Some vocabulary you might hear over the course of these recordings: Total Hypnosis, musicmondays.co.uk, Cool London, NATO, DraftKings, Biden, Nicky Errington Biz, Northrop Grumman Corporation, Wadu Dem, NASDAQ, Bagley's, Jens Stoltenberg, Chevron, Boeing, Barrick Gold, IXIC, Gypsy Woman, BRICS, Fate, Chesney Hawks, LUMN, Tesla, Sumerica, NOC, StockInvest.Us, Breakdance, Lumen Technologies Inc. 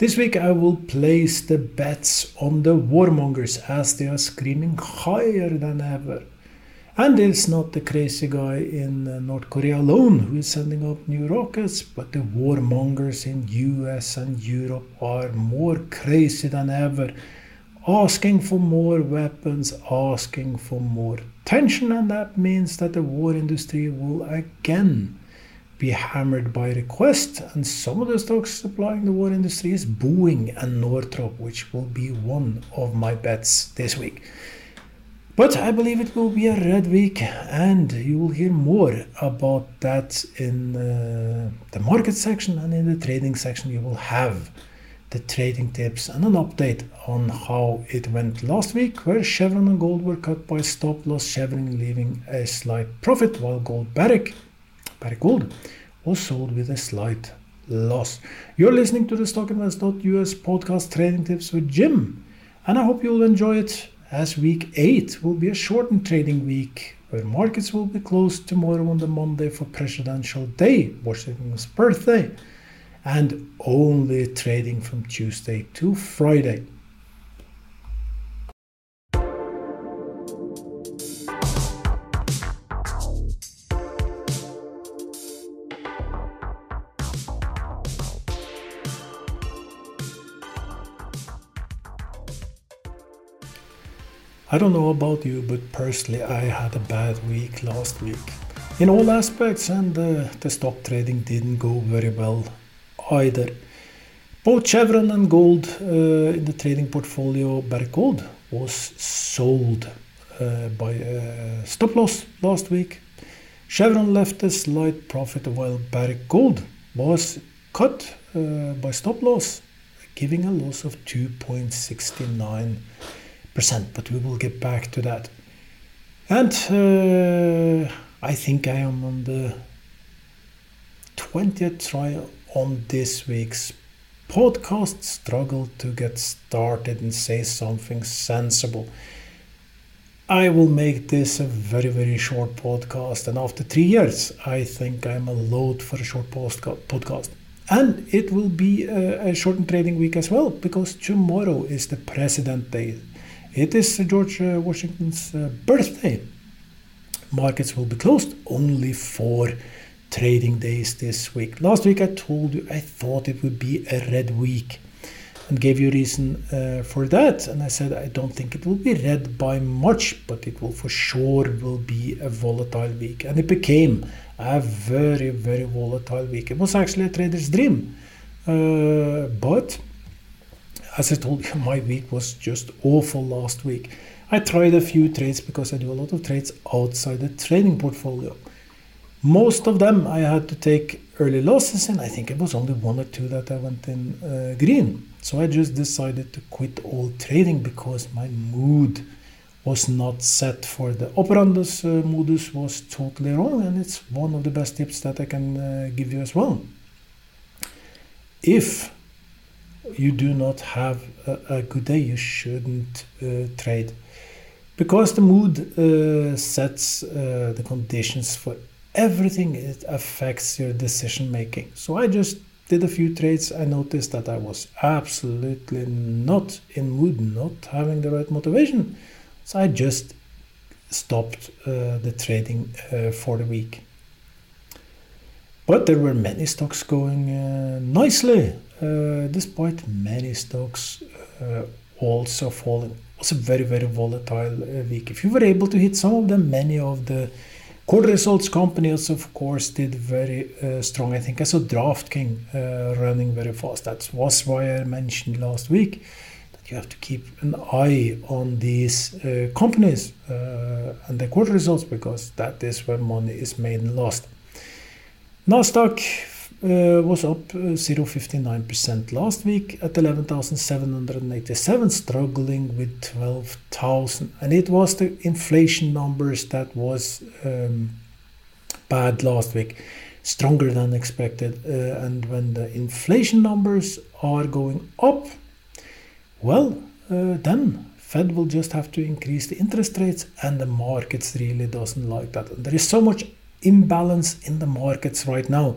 This week I will place the bets on the warmongers as they are screaming higher than ever. And it's not the crazy guy in North Korea alone who is sending up new rockets, but the warmongers in US and Europe are more crazy than ever, asking for more weapons, asking for more tension, and that means that the war industry will again be hammered by request, and some of the stocks supplying the war industry is Boeing and Northrop, which will be one of my bets this week. But I believe it will be a red week, and you will hear more about that in the market section, and in the trading section you will have the trading tips and an update on how it went last week, where Chevron and gold were cut by stop loss, Chevron leaving a slight profit, while gold Barrick Gold was sold with a slight loss. You're listening to the StockInvest.Us podcast Trading Tips with Jim, and I hope you'll enjoy it, as week 8 will be a shortened trading week where markets will be closed tomorrow on the Monday for Presidential Day, Washington's birthday, and only trading from Tuesday to Friday. I don't know about you, but personally I had a bad week last week in all aspects, and the stock trading didn't go very well either. Both Chevron and gold in the trading portfolio, Barrick Gold, was sold by stop loss last week. Chevron left a slight profit, while Barrick Gold was cut by stop loss, giving a loss of 2.69%. But we will get back to that. And I think I am on the 20th try on this week's podcast. Struggle to get started and say something sensible. I will make this a very, very short podcast. And after 3 years, I think I'm a load for a short podcast. And it will be a shortened trading week as well, because tomorrow is the President Day. It is George Washington's birthday. Markets will be closed only for trading days this week. Last week I told you I thought it would be a red week, and gave you reason for that. And I said I don't think it will be red by much, but it will for sure will be a volatile week. And it became a very, very volatile week. It was actually a trader's dream, but as I told you, my week was just awful last week. I tried a few trades because I do a lot of trades outside the trading portfolio. Most of them I had to take early losses, and I think it was only one or two that I went in green. So I just decided to quit all trading because my mood was not set for the operandus modus was totally wrong, and it's one of the best tips that I can give you as well. If you do not have a good day, you shouldn't trade, because the mood sets the conditions for everything. It affects your decision making. So I just did a few trades. I noticed that I was absolutely not in mood, not having the right motivation. So I just stopped the trading for the week. But there were many stocks going nicely, despite many stocks also falling. It was a very, very volatile week. If you were able to hit some of them, many of the quarter results companies, of course, did very strong. I think I saw DraftKings running very fast. That was why I mentioned last week that you have to keep an eye on these companies and their quarter results, because that is where money is made and lost. NASDAQ was up 0.59% last week at 11,787, struggling with 12,000. And it was the inflation numbers that was bad last week, stronger than expected. And when the inflation numbers are going up, well, then Fed will just have to increase the interest rates, and the markets really doesn't like that. There is so much imbalance in the markets right now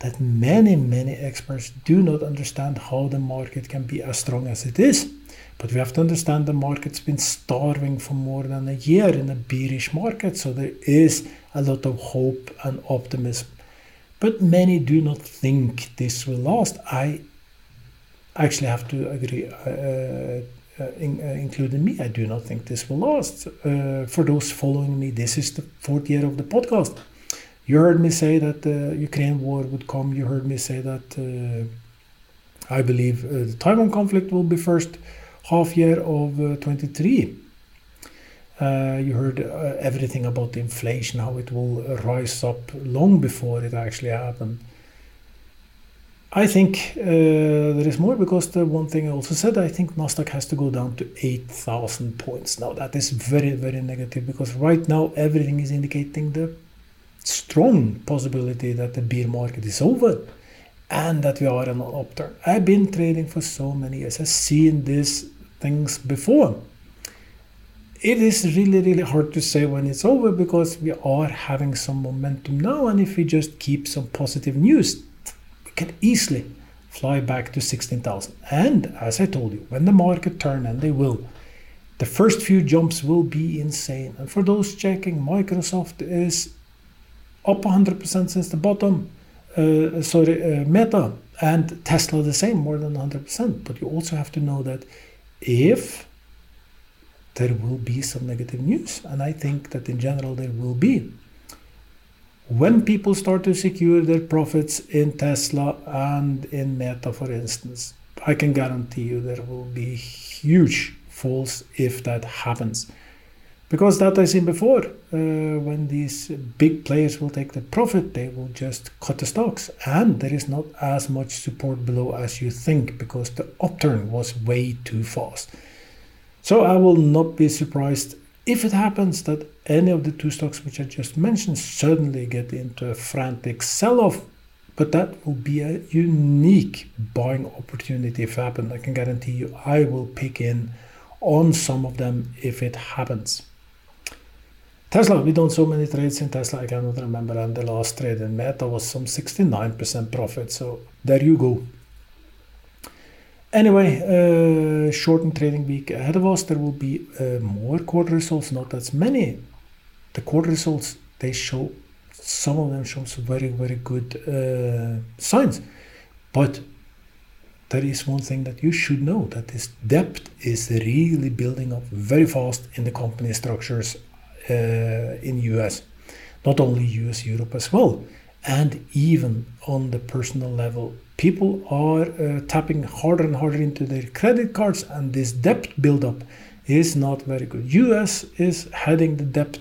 that many experts do not understand how the market can be as strong as it is. But we have to understand the market's been starving for more than a year in a bearish market, so there is a lot of hope and optimism. But many do not think this will last. I actually have to agree, including me, I do not think this will last. For those following me, this is the fourth year of the podcast. You heard me say that the Ukraine war would come. You heard me say that I believe the Taiwan conflict will be first half year of 23. You heard everything about the inflation, how it will rise up long before it actually happened. I think there is more, because the one thing I also said, I think Nasdaq has to go down to 8,000 points. Now that is very negative, because right now everything is indicating the strong possibility that the bear market is over and that we are in an upturn. I've been trading for so many years. I've seen these things before. It is really hard to say when it's over, because we are having some momentum now, and if we just keep some positive news, we can easily fly back to 16,000. And as I told you, when the market turns, and they will, the first few jumps will be insane. And for those checking, Microsoft is up 100% since the bottom. Meta and Tesla the same, more than 100%. But you also have to know that if there will be some negative news, and I think that in general there will be, when people start to secure their profits in Tesla and in Meta, for instance, I can guarantee you there will be huge falls if that happens. Because that I've seen before, when these big players will take the profit, they will just cut the stocks. And there is not as much support below as you think, because the upturn was way too fast. So I will not be surprised if it happens that any of the two stocks which I just mentioned suddenly get into a frantic sell-off. But that will be a unique buying opportunity if it happens. I can guarantee you I will pick in on some of them if it happens. Tesla, we done so many trades in Tesla, I cannot remember, and the last trade in Meta was some 69% profit, so there you go. Anyway, shortened trading week ahead of us. There will be more quarter results, not as many. The quarter results, they show, some of them shows very good signs, but there is one thing that you should know, that this debt is really building up very fast in the company structures in US, not only US, Europe as well. And even on the personal level, people are tapping harder and harder into their credit cards, and this debt buildup is not very good. US is heading the debt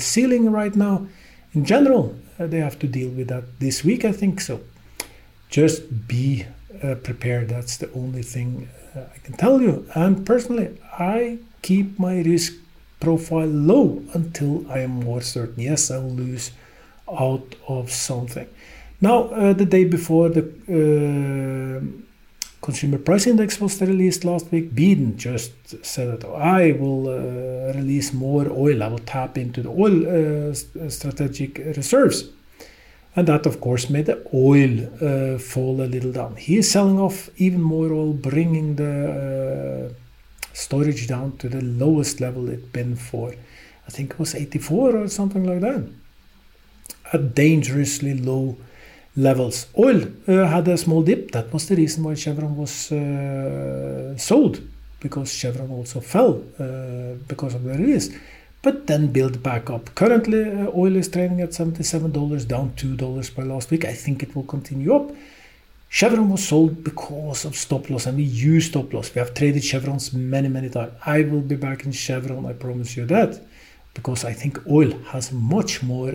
ceiling right now. In general, they have to deal with that this week, I think so. Just be prepared. That's the only thing I can tell you. And personally, I keep my risk profile low until I am more certain. Yes, I will lose out of something. Now, the day before, the Consumer Price Index was released last week. Biden just said that I will release more oil. I will tap into the oil strategic reserves. And that, of course, made the oil fall a little down. He is selling off even more oil, bringing the storage down to the lowest level it's been for, I think it was 84 or something like that. At dangerously low levels. Oil had a small dip. That was the reason why Chevron was sold, because Chevron also fell because of the release. But then build back up. Currently, oil is trading at $77, down $2 by last week. I think it will continue up. Chevron was sold because of stop loss, and we use stop loss. We have traded Chevrons many times. I will be back in Chevron, I promise you that, because I think oil has much more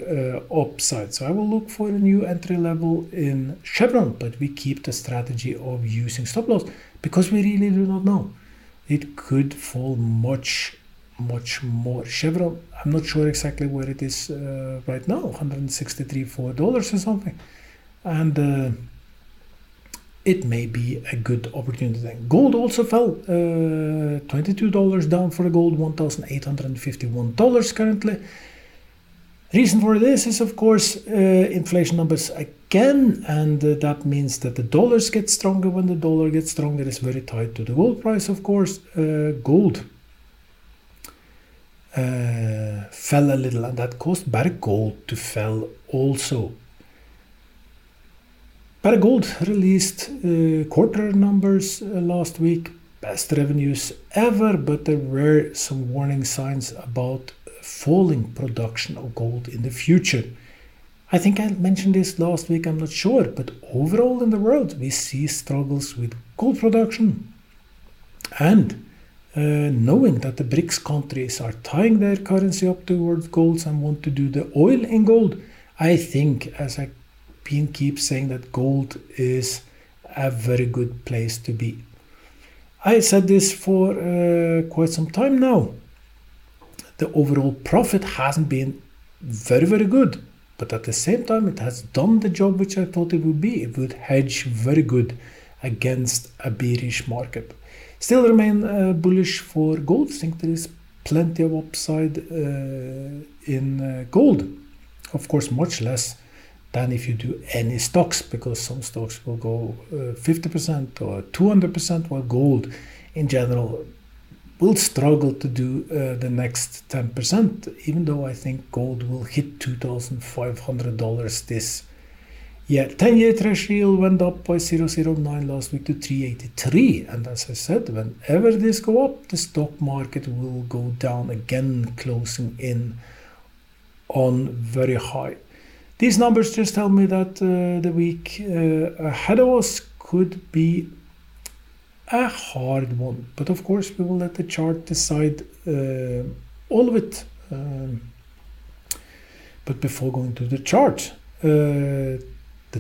upside. So I will look for a new entry level in Chevron, but we keep the strategy of using stop loss, because we really do not know. It could fall much more. Chevron, I'm not sure exactly where it is right now, $163.4 or something, and it may be a good opportunity. Gold also fell, $22 down for the gold, $1,851 currently. Reason for this is, of course, inflation numbers again, and that means that the dollars get stronger. When the dollar gets stronger, it's very tied to the gold price, of course. Gold fell a little, and that caused Barrick Gold to fall also. Barrick Gold released quarter numbers last week, best revenues ever, but there were some warning signs about falling production of gold in the future. I think I mentioned this last week, I'm not sure, but overall in the world we see struggles with gold production. And knowing that the BRICS countries are tying their currency up towards gold and want to do the oil in gold, I think, as I keep saying, that gold is a very good place to be. I said this for quite some time now. The overall profit hasn't been very, very good, but at the same time it has done the job which I thought it would be. It would hedge very good against a bearish market. Still remain bullish for gold. I think there is plenty of upside in gold. Of course, much less than if you do any stocks, because some stocks will go 50% or 200%, while gold in general will struggle to do the next 10%, even though I think gold will hit $2,500 this year. 10-year treasury yield went up by 0.09 last week to 3.83, and as I said, whenever this go up, the stock market will go down again, closing in on very high. These numbers just tell me that the week ahead of us could be a hard one, but of course we will let the chart decide all of it. But before going to the chart, the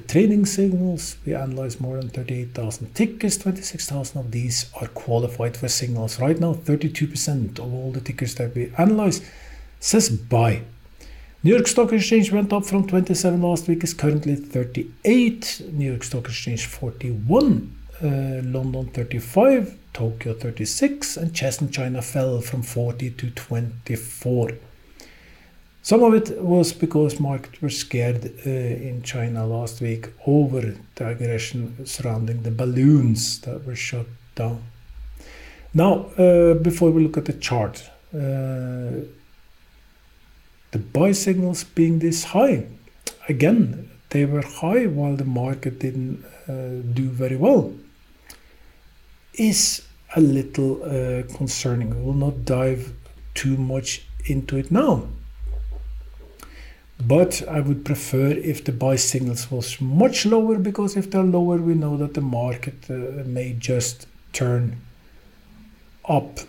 trading signals, we analyze more than 38,000 tickers. 26,000 of these are qualified for signals. Right now, 32% of all the tickers that we analyze says buy. New York Stock Exchange went up from 27 last week, is currently 38. New York Stock Exchange 41, London 35, Tokyo 36, and Shenzhen, China fell from 40 to 24. Some of it was because markets were scared in China last week over the aggression surrounding the balloons that were shot down. Now, before we look at the chart, the buy signals being this high, again, they were high while the market didn't do very well, is a little concerning. We will not dive too much into it now, but I would prefer if the buy signals was much lower, because if they're lower, we know that the market may just turn up.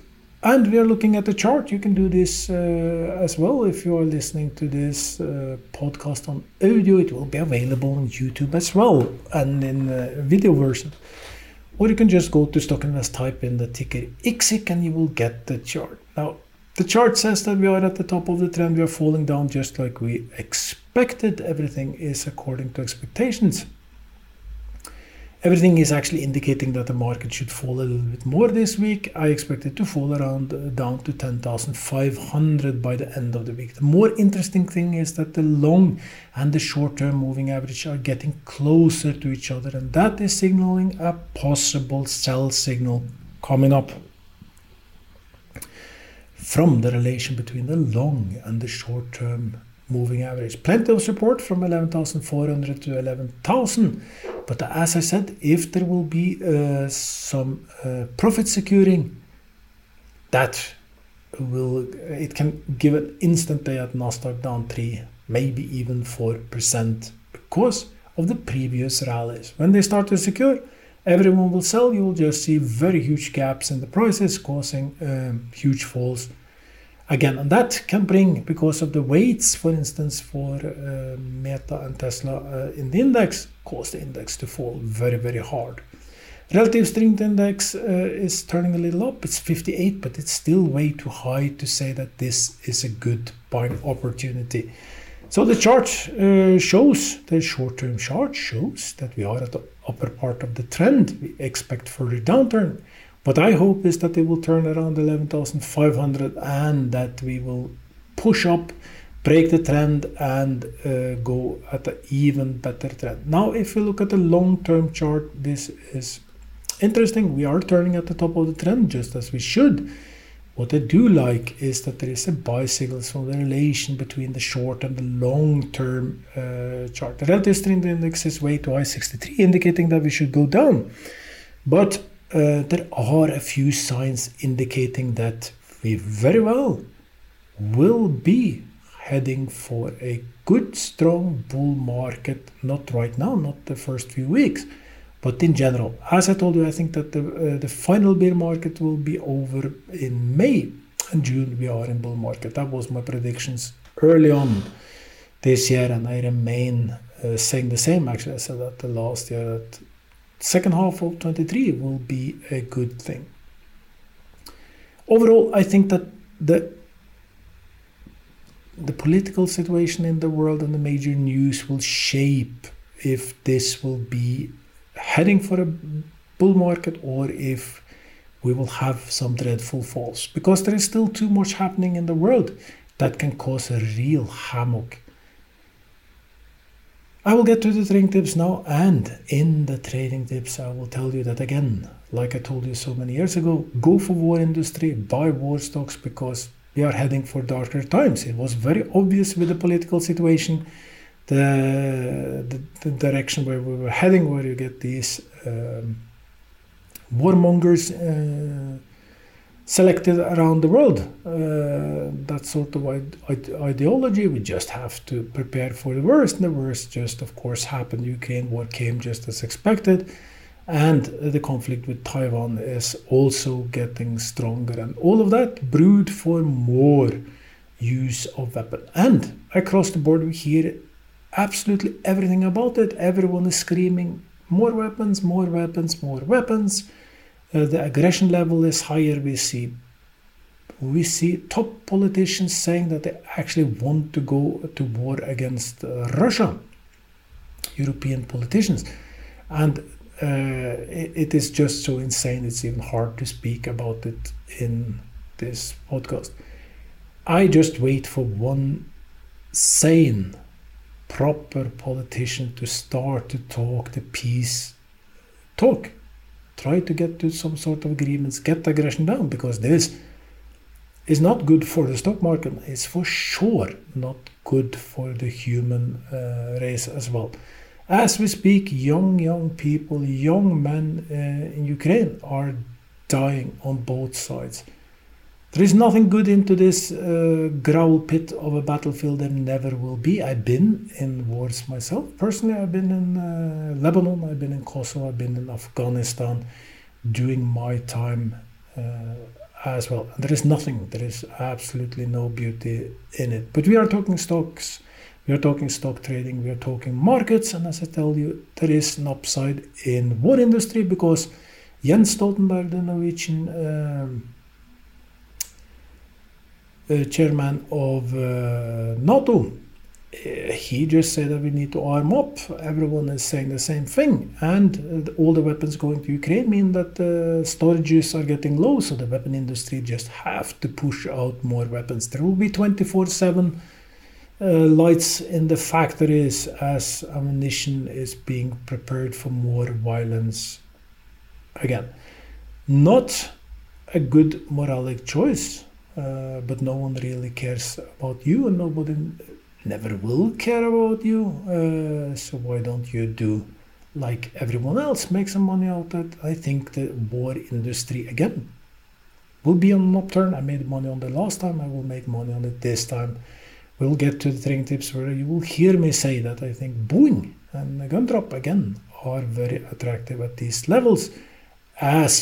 And we are looking at the chart. You can do this as well if you are listening to this podcast on audio. It will be available on YouTube as well, and in video version. Or you can just go to StockInvest, type in the ticker IXIC, and you will get the chart. Now, the chart says that we are at the top of the trend. We are falling down just like we expected. Everything is according to expectations. Everything is actually indicating that the market should fall a little bit more this week. I expect it to fall around down to 10,500 by the end of the week. The more interesting thing is that the long and the short-term moving average are getting closer to each other, and that is signaling a possible sell signal coming up from the relation between the long and the short-term moving average. Plenty of support from 11,400 to 11,000, but as I said, if there will be some profit securing, that it can give an instant day at Nasdaq down 3%, maybe even 4%, because of the previous rallies. When they start to secure, everyone will sell. You will just see very huge gaps in the prices, causing huge falls. Again, and that can bring, because of the weights, for instance, for Meta and Tesla in the index, cause the index to fall very, very hard. Relative strength index is turning a little up. It's 58, but it's still way too high to say that this is a good buying opportunity. So the chart the short-term chart shows that we are at the upper part of the trend. We expect further downturn. What I hope is that they will turn around 11,500 and that we will push up break the trend and go at an even better trend. Now, if you look at the long-term chart, this is interesting. We are turning at the top of the trend, just as we should. What I do like is that there is a buy signal, so the relation between the short and the long-term chart. The relative strength index is way to I63, indicating that we should go down. But there are a few signs indicating that we very well will be heading for a good, strong bull market. Not right now, not the first few weeks, but in general. As I told you, I think that the final bear market will be over in May, and June we are in bull market. That was my predictions early on this year, and I remain saying the same. Actually, I said that the last year, that second half of 23 will be a good thing. Overall, I think that the political situation in the world and the major news will shape if this will be heading for a bull market or if we will have some dreadful falls, because there is still too much happening in the world that can cause a real havoc. I will get to the trading tips now, and in the trading tips I will tell you that again, like I told you so many years ago, go for war industry, buy war stocks, because we are heading for darker times. It was very obvious with the political situation, the direction where we were heading, where you get these warmongers selected around the world. That sort of ideology. We just have to prepare for the worst, and the worst just of course happened. Ukraine war came just as expected, and the conflict with Taiwan is also getting stronger, and all of that brewed for more use of weapons. And across the board we hear absolutely everything about it. Everyone is screaming more weapons, more weapons, more weapons. The aggression level is higher. We see top politicians saying that they actually want to go to war against Russia, European politicians, and it is just so insane. It's even hard to speak about it in this podcast. I just wait for one sane, proper politician to start to talk the peace talk, try to get to some sort of agreements, get the aggression down, because this is not good for the stock market. It's for sure not good for the human race as well. As we speak, young people, young men in Ukraine are dying on both sides. There is nothing good into this growl pit of a battlefield. There never will be. I've been in wars myself. Personally, I've been in Lebanon, I've been in Kosovo, I've been in Afghanistan during my time as well. And there is nothing. There is absolutely no beauty in it. But we are talking stocks. We are talking stock trading. We are talking markets. And as I tell you, there is an upside in war industry, because Jens Stoltenberg, the Norwegian chairman of NATO, he just said that we need to arm up. Everyone is saying the same thing, and all the weapons going to Ukraine mean that the storages are getting low, so the weapon industry just have to push out more weapons. There will be 24/7 lights in the factories as ammunition is being prepared for more violence again. Not a good moralic choice. But no one really cares about you, and nobody never will care about you, so why don't you do like everyone else, make some money out of it? I think the war industry again will be on an upturn. I made money on the last time, I will make money on it this time. We'll get to the trading tips where you will hear me say that I think Boeing and Northrop again are very attractive at these levels, as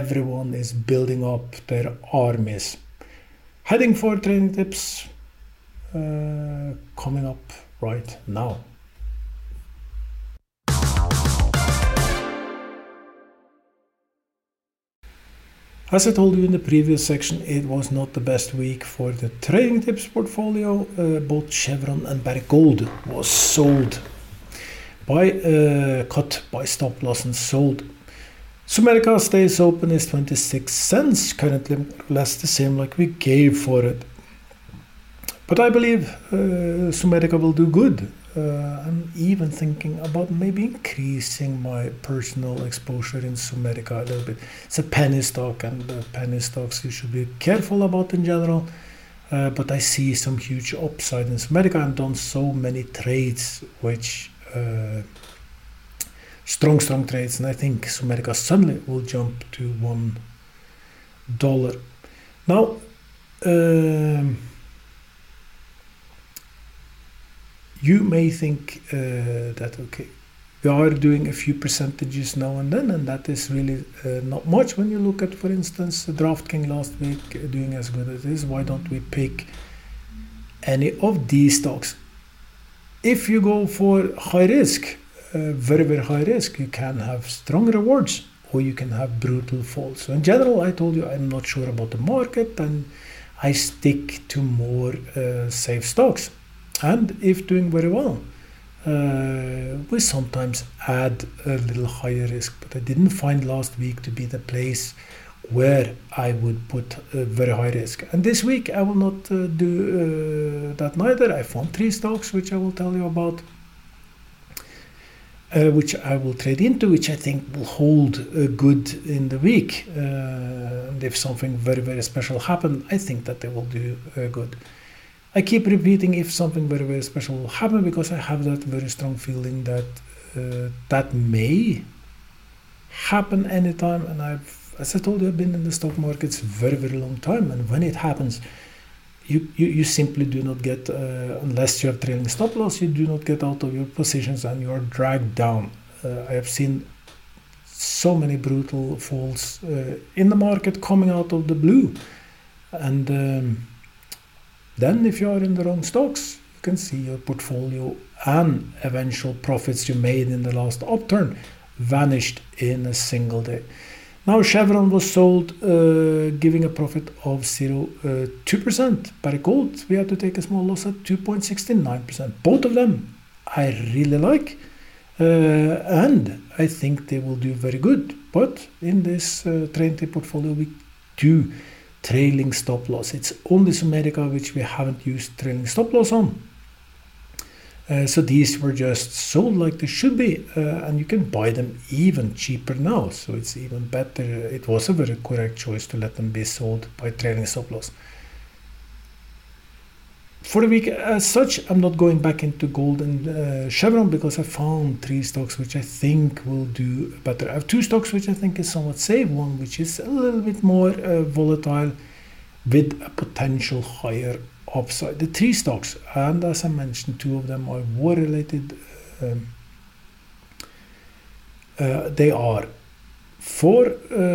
everyone is building up their armies. Heading for trading tips coming up right now. As I told you in the previous section, it was not the best week for the trading tips portfolio. Both Chevron and Barrick Gold was sold by cut by stop loss and sold. Sumerica stays open, is 26 cents currently, less the same like we gave for it. But I believe Sumerica will do good. I'm even thinking about maybe increasing my personal exposure in Sumerica a little bit. It's a penny stock, and penny stocks you should be careful about in general. But I see some huge upside in Sumerica. I've done so many trades, which strong trades, and I think Sumerica suddenly will jump to $1. Now, you may think that, okay, we are doing a few percentages now and then, and that is really not much. When you look at, for instance, DraftKings last week doing as good as it is, why don't we pick any of these stocks? If you go for high risk, very, very high risk, you can have strong rewards or you can have brutal falls. So in general, I told you I'm not sure about the market and I stick to more safe stocks. And if doing very well, we sometimes add a little higher risk, but I didn't find last week to be the place where I would put a very high risk. And this week I will not do that neither. I found 3 stocks which I will tell you about, which I will trade into, which I think will hold good in the week. And if something very, very special happened, I think that they will do good. I keep repeating if something very, very special will happen, because I have that very strong feeling that that may happen anytime. And I've, as I told you, I've been in the stock markets very, very long time. And when it happens, you simply do not get, unless you have trailing stop loss, you do not get out of your positions and you are dragged down. I have seen so many brutal falls in the market coming out of the blue. And then if you are in the wrong stocks, you can see your portfolio and eventual profits you made in the last upturn vanished in a single day. Now Chevron was sold, giving a profit of 0.2%. Barrick Gold, we had to take a small loss at 2.69%. Both of them I really like, and I think they will do very good. But in this trend portfolio, we do trailing stop loss. It's only Sumerica which we haven't used trailing stop loss on. So these were just sold like they should be, and you can buy them even cheaper now. So it's even better. It was a very correct choice to let them be sold by trailing stop loss. For the week as such, I'm not going back into Gold and Chevron because I found 3 stocks which I think will do better. I have 2 stocks which I think is somewhat safe, one which is a little bit more volatile with a potential higher upside. The 3 stocks, and as I mentioned, 2 of them are war related. They are for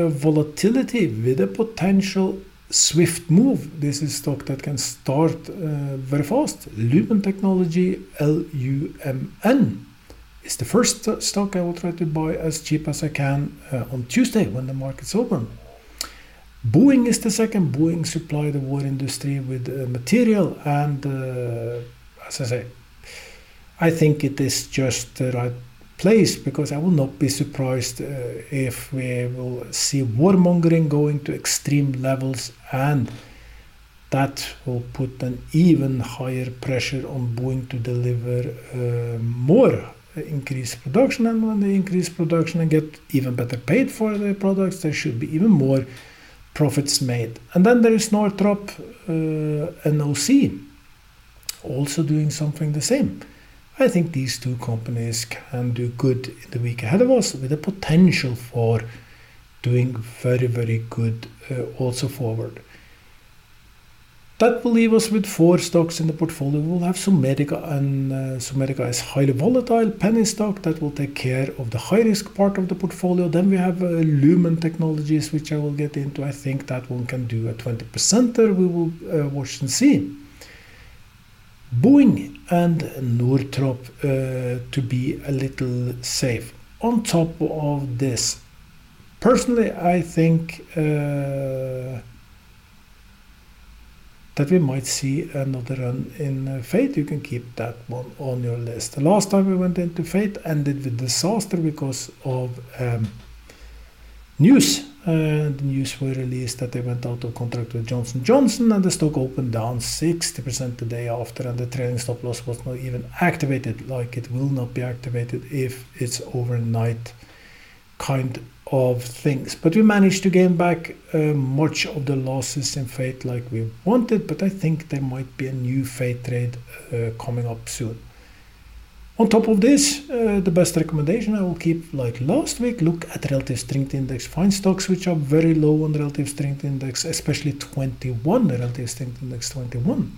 volatility with a potential swift move. This is stock that can start very fast. Lumen Technology, LUMN, is the first stock I will try to buy as cheap as I can on Tuesday when the market's open. Boeing is the second. Boeing supply the war industry with material, and as I say, I think it is just the right place, because I will not be surprised if we will see warmongering going to extreme levels, and that will put an even higher pressure on Boeing to deliver more increased production. And when they increase production and get even better paid for their products, there should be even more profits made. And then there is Northrop NOC, also doing something the same. I think these 2 companies can do good in the week ahead of us, with a potential for doing very, very good also forward. That will leave us with 4 stocks in the portfolio. We'll have Sumerica, and Sumerica is highly volatile penny stock that will take care of the high risk part of the portfolio. Then we have Lumen Technologies, which I will get into. I think that one can do a 20%er. We will watch and see. Boeing and Northrop to be a little safe. On top of this, personally, I think that we might see another run in Fate. You can keep that one on your list. The last time we went into Fate ended with disaster because of news The news were released that they went out of contract with Johnson & Johnson, and the stock opened down 60% the day after, and the trailing stop loss was not even activated, like it will not be activated if it's overnight kind of things. But we managed to gain back much of the losses in Fate like we wanted, but I think there might be a new Fate trade coming up soon. On top of this, the best recommendation I will keep, like last week, look at relative strength index. Find stocks which are very low on the relative strength index, especially 21, the relative strength index 21.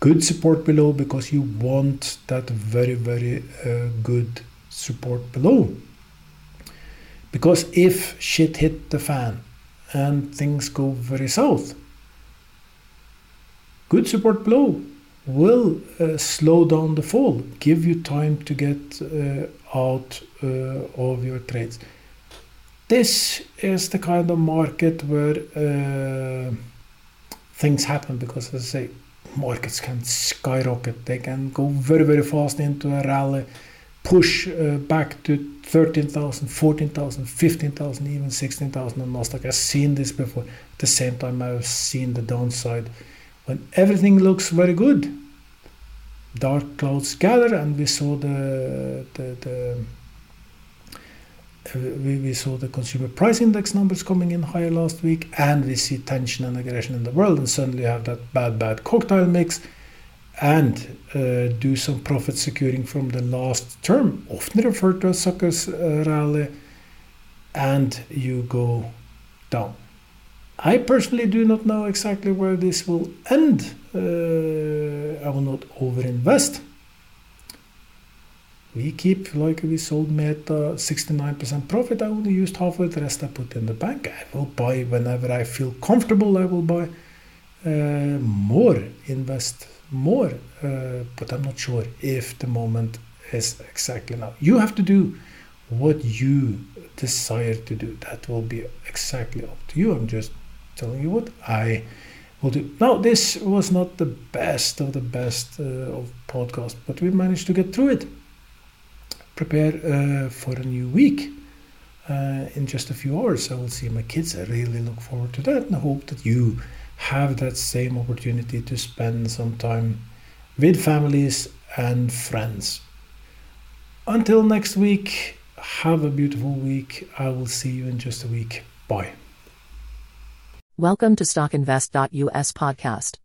Good support below, because you want that very, very good support below. Because if shit hit the fan and things go very south, good support below will slow down the fall, give you time to get out of your trades. This is the kind of market where things happen, because as I say, markets can skyrocket. They can go very, very fast into a rally, push back to 13,000, 14,000, 15,000, even 16,000 on NASDAQ. I've seen this before. At the same time, I've seen the downside. When everything looks very good, dark clouds gather, and we saw the consumer price index numbers coming in higher last week, and we see tension and aggression in the world, and suddenly you have that bad cocktail mix, and do some profit securing from the last term, often referred to as sucker's rally, and you go down. I personally do not know exactly where this will end. I will not overinvest. We keep, like we sold Meta, 69% profit. I only used half of it, the rest I put in the bank. I will buy whenever I feel comfortable. I will buy more, invest more. But I'm not sure if the moment is exactly now. You have to do what you desire to do. That will be exactly up to you. I'm just telling you what I will do. Now, this was not the best of the best of podcasts, but we managed to get through it. Prepare for a new week in just a few hours. I will see my kids. I really look forward to that, and I hope that you have that same opportunity to spend some time with families and friends. Until next week, have a beautiful week. I will see you in just a week. Bye. Welcome to StockInvest.Us podcast.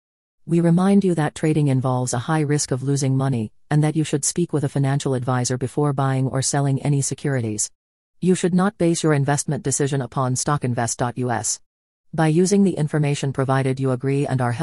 We remind you that trading involves a high risk of losing money, and that you should speak with a financial advisor before buying or selling any securities. You should not base your investment decision upon StockInvest.Us. By using the information provided, you agree and are